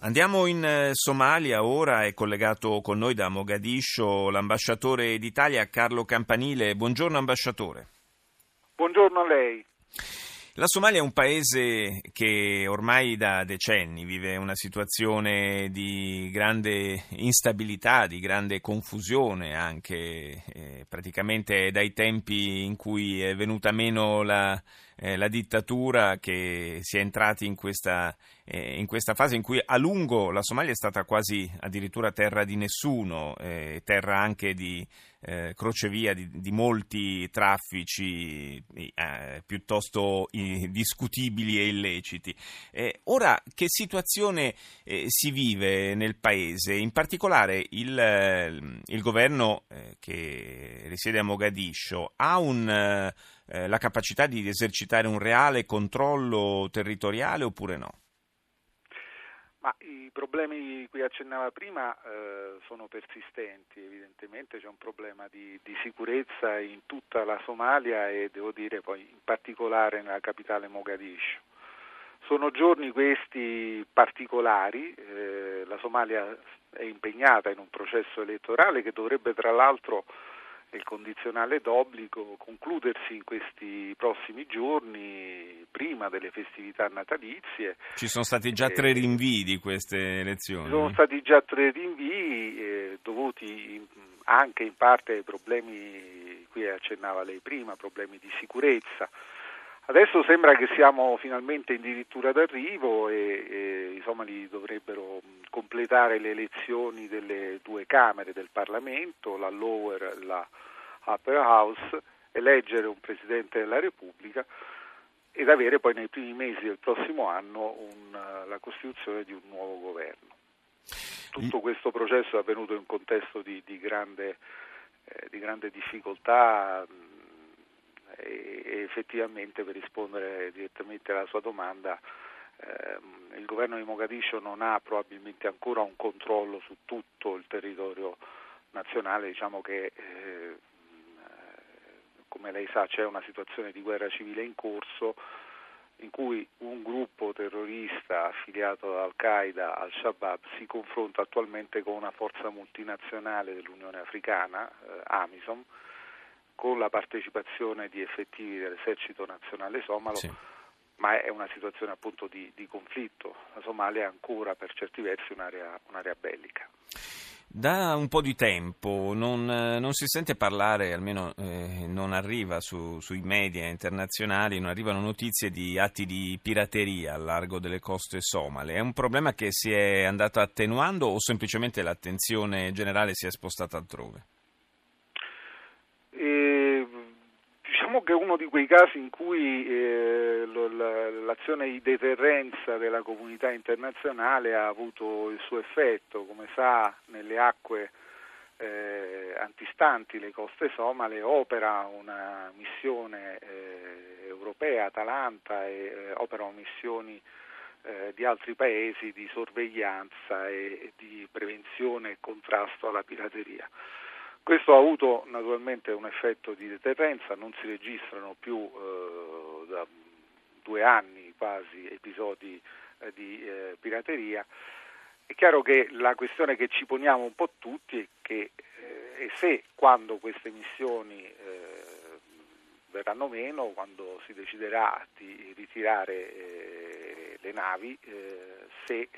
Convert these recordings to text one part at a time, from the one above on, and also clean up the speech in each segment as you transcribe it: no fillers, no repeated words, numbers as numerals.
Andiamo in Somalia ora, è collegato con noi da Mogadiscio l'ambasciatore d'Italia Carlo Campanile. Buongiorno ambasciatore. Buongiorno a lei. La Somalia è un paese che ormai da decenni vive una situazione di grande instabilità, di grande confusione anche, praticamente dai tempi in cui è venuta meno la dittatura, che si è entrati in questa fase in cui a lungo la Somalia è stata quasi addirittura terra di nessuno, terra anche di crocevia di molti traffici piuttosto discutibili e illeciti. Ora che situazione si vive nel paese? In particolare il governo che risiede a Mogadiscio ha la capacità di esercitare un reale controllo territoriale oppure no? Ma i problemi cui accennava prima sono persistenti. Evidentemente c'è un problema di sicurezza in tutta la Somalia e devo dire poi in particolare nella capitale Mogadiscio. Sono giorni questi particolari, la Somalia è impegnata in un processo elettorale che dovrebbe, tra l'altro, il condizionale d'obbligo, concludersi in questi prossimi giorni prima delle festività natalizie. Ci sono stati già tre rinvii di queste elezioni. Ci sono stati già tre rinvii dovuti anche in parte ai problemi cui accennava lei prima, problemi di sicurezza. Adesso sembra che siamo finalmente addirittura d'arrivo e i somali dovrebbero completare le elezioni delle due camere del Parlamento, la Lower e la Upper House, eleggere un Presidente della Repubblica ed avere poi nei primi mesi del prossimo anno la costituzione di un nuovo governo. Tutto questo processo è avvenuto in un contesto di grande difficoltà, e effettivamente, per rispondere direttamente alla sua domanda, il governo di Mogadiscio non ha probabilmente ancora un controllo su tutto il territorio nazionale. Diciamo che, come lei sa, c'è una situazione di guerra civile in corso in cui un gruppo terrorista affiliato ad Al-Qaeda, Al-Shabaab, si confronta attualmente con una forza multinazionale dell'Unione Africana, Amisom, con la partecipazione di effettivi dell'esercito nazionale somalo, sì. Ma è una situazione appunto di conflitto. La Somalia è ancora per certi versi un'area bellica. Da un po' di tempo non si sente parlare, almeno non arriva sui media internazionali, non arrivano notizie di atti di pirateria al largo delle coste somale. È un problema che si è andato attenuando o semplicemente l'attenzione generale si è spostata altrove? Diciamo che è uno di quei casi in cui l'azione di deterrenza della comunità internazionale ha avuto il suo effetto. Come sa, nelle acque antistanti le coste somale opera una missione europea, Atalanta, e operano missioni di altri paesi di sorveglianza e di prevenzione e contrasto alla pirateria. Questo ha avuto naturalmente un effetto di deterrenza, non si registrano più da 2 anni quasi episodi di pirateria. È chiaro che la questione che ci poniamo un po' tutti è che se quando queste missioni verranno meno, quando si deciderà di ritirare le navi, se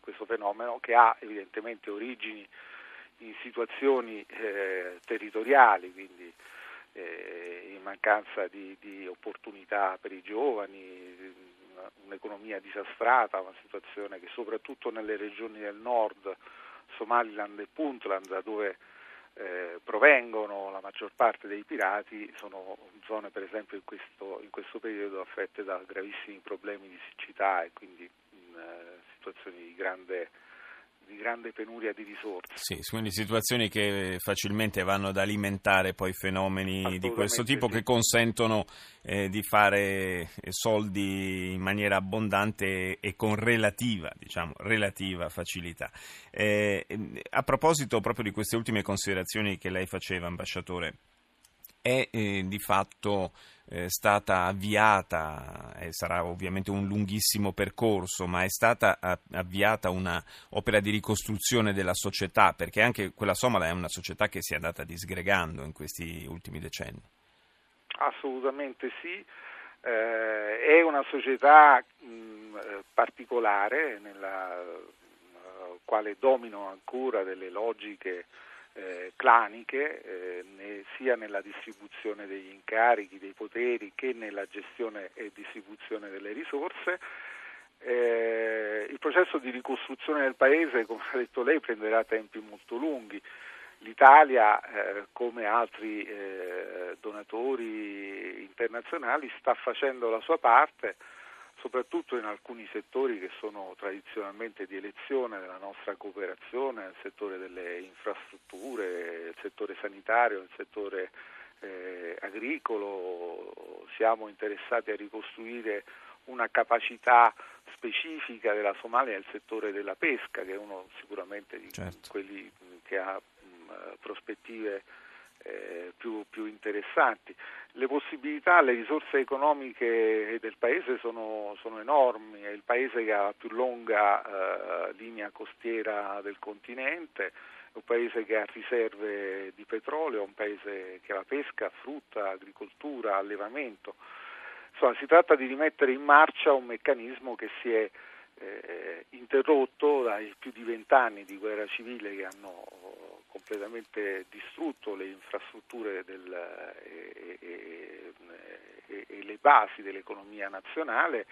questo fenomeno, che ha evidentemente origini in situazioni territoriali, quindi in mancanza di opportunità per i giovani, un'economia disastrata, una situazione che soprattutto nelle regioni del nord, Somaliland e Puntland, da dove provengono la maggior parte dei pirati, sono zone per esempio in questo periodo affette da gravissimi problemi di siccità e quindi situazioni di grande di grande penuria di risorse. Sì, quindi situazioni che facilmente vanno ad alimentare poi fenomeni di questo tipo, sì, che consentono di fare soldi in maniera abbondante e con relativa facilità. A proposito proprio di queste ultime considerazioni che lei faceva, ambasciatore, è di fatto stata avviata, sarà ovviamente un lunghissimo percorso, ma è stata avviata una opera di ricostruzione della società, perché anche quella somala è una società che si è andata disgregando in questi ultimi decenni. Assolutamente sì, è una società particolare nella quale dominano ancora delle logiche claniche, sia nella distribuzione degli incarichi, dei poteri, che nella gestione e distribuzione delle risorse. Il processo di ricostruzione del paese, come ha detto lei, prenderà tempi molto lunghi. L'Italia, come altri donatori internazionali, sta facendo la sua parte, soprattutto in alcuni settori che sono tradizionalmente di elezione della nostra cooperazione, il settore delle infrastrutture, il settore sanitario, il settore agricolo. Siamo interessati a ricostruire una capacità specifica della Somalia nel settore della pesca, che è uno sicuramente di quelli che ha prospettive più interessanti. Le possibilità, le risorse economiche del paese sono enormi, è il paese che ha la più lunga linea costiera del continente, è un paese che ha riserve di petrolio, è un paese che ha pesca, frutta, agricoltura, allevamento. Insomma, si tratta di rimettere in marcia un meccanismo che si è interrotto dai più di 20 anni di guerra civile che hanno completamente distrutto le infrastrutture e le basi dell'economia nazionale.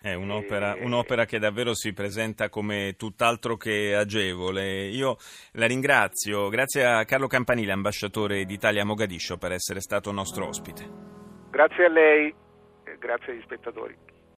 È un'opera che davvero si presenta come tutt'altro che agevole. Io la ringrazio, grazie a Carlo Campanile, ambasciatore d'Italia a Mogadiscio, per essere stato nostro ospite. Grazie a lei e grazie agli spettatori.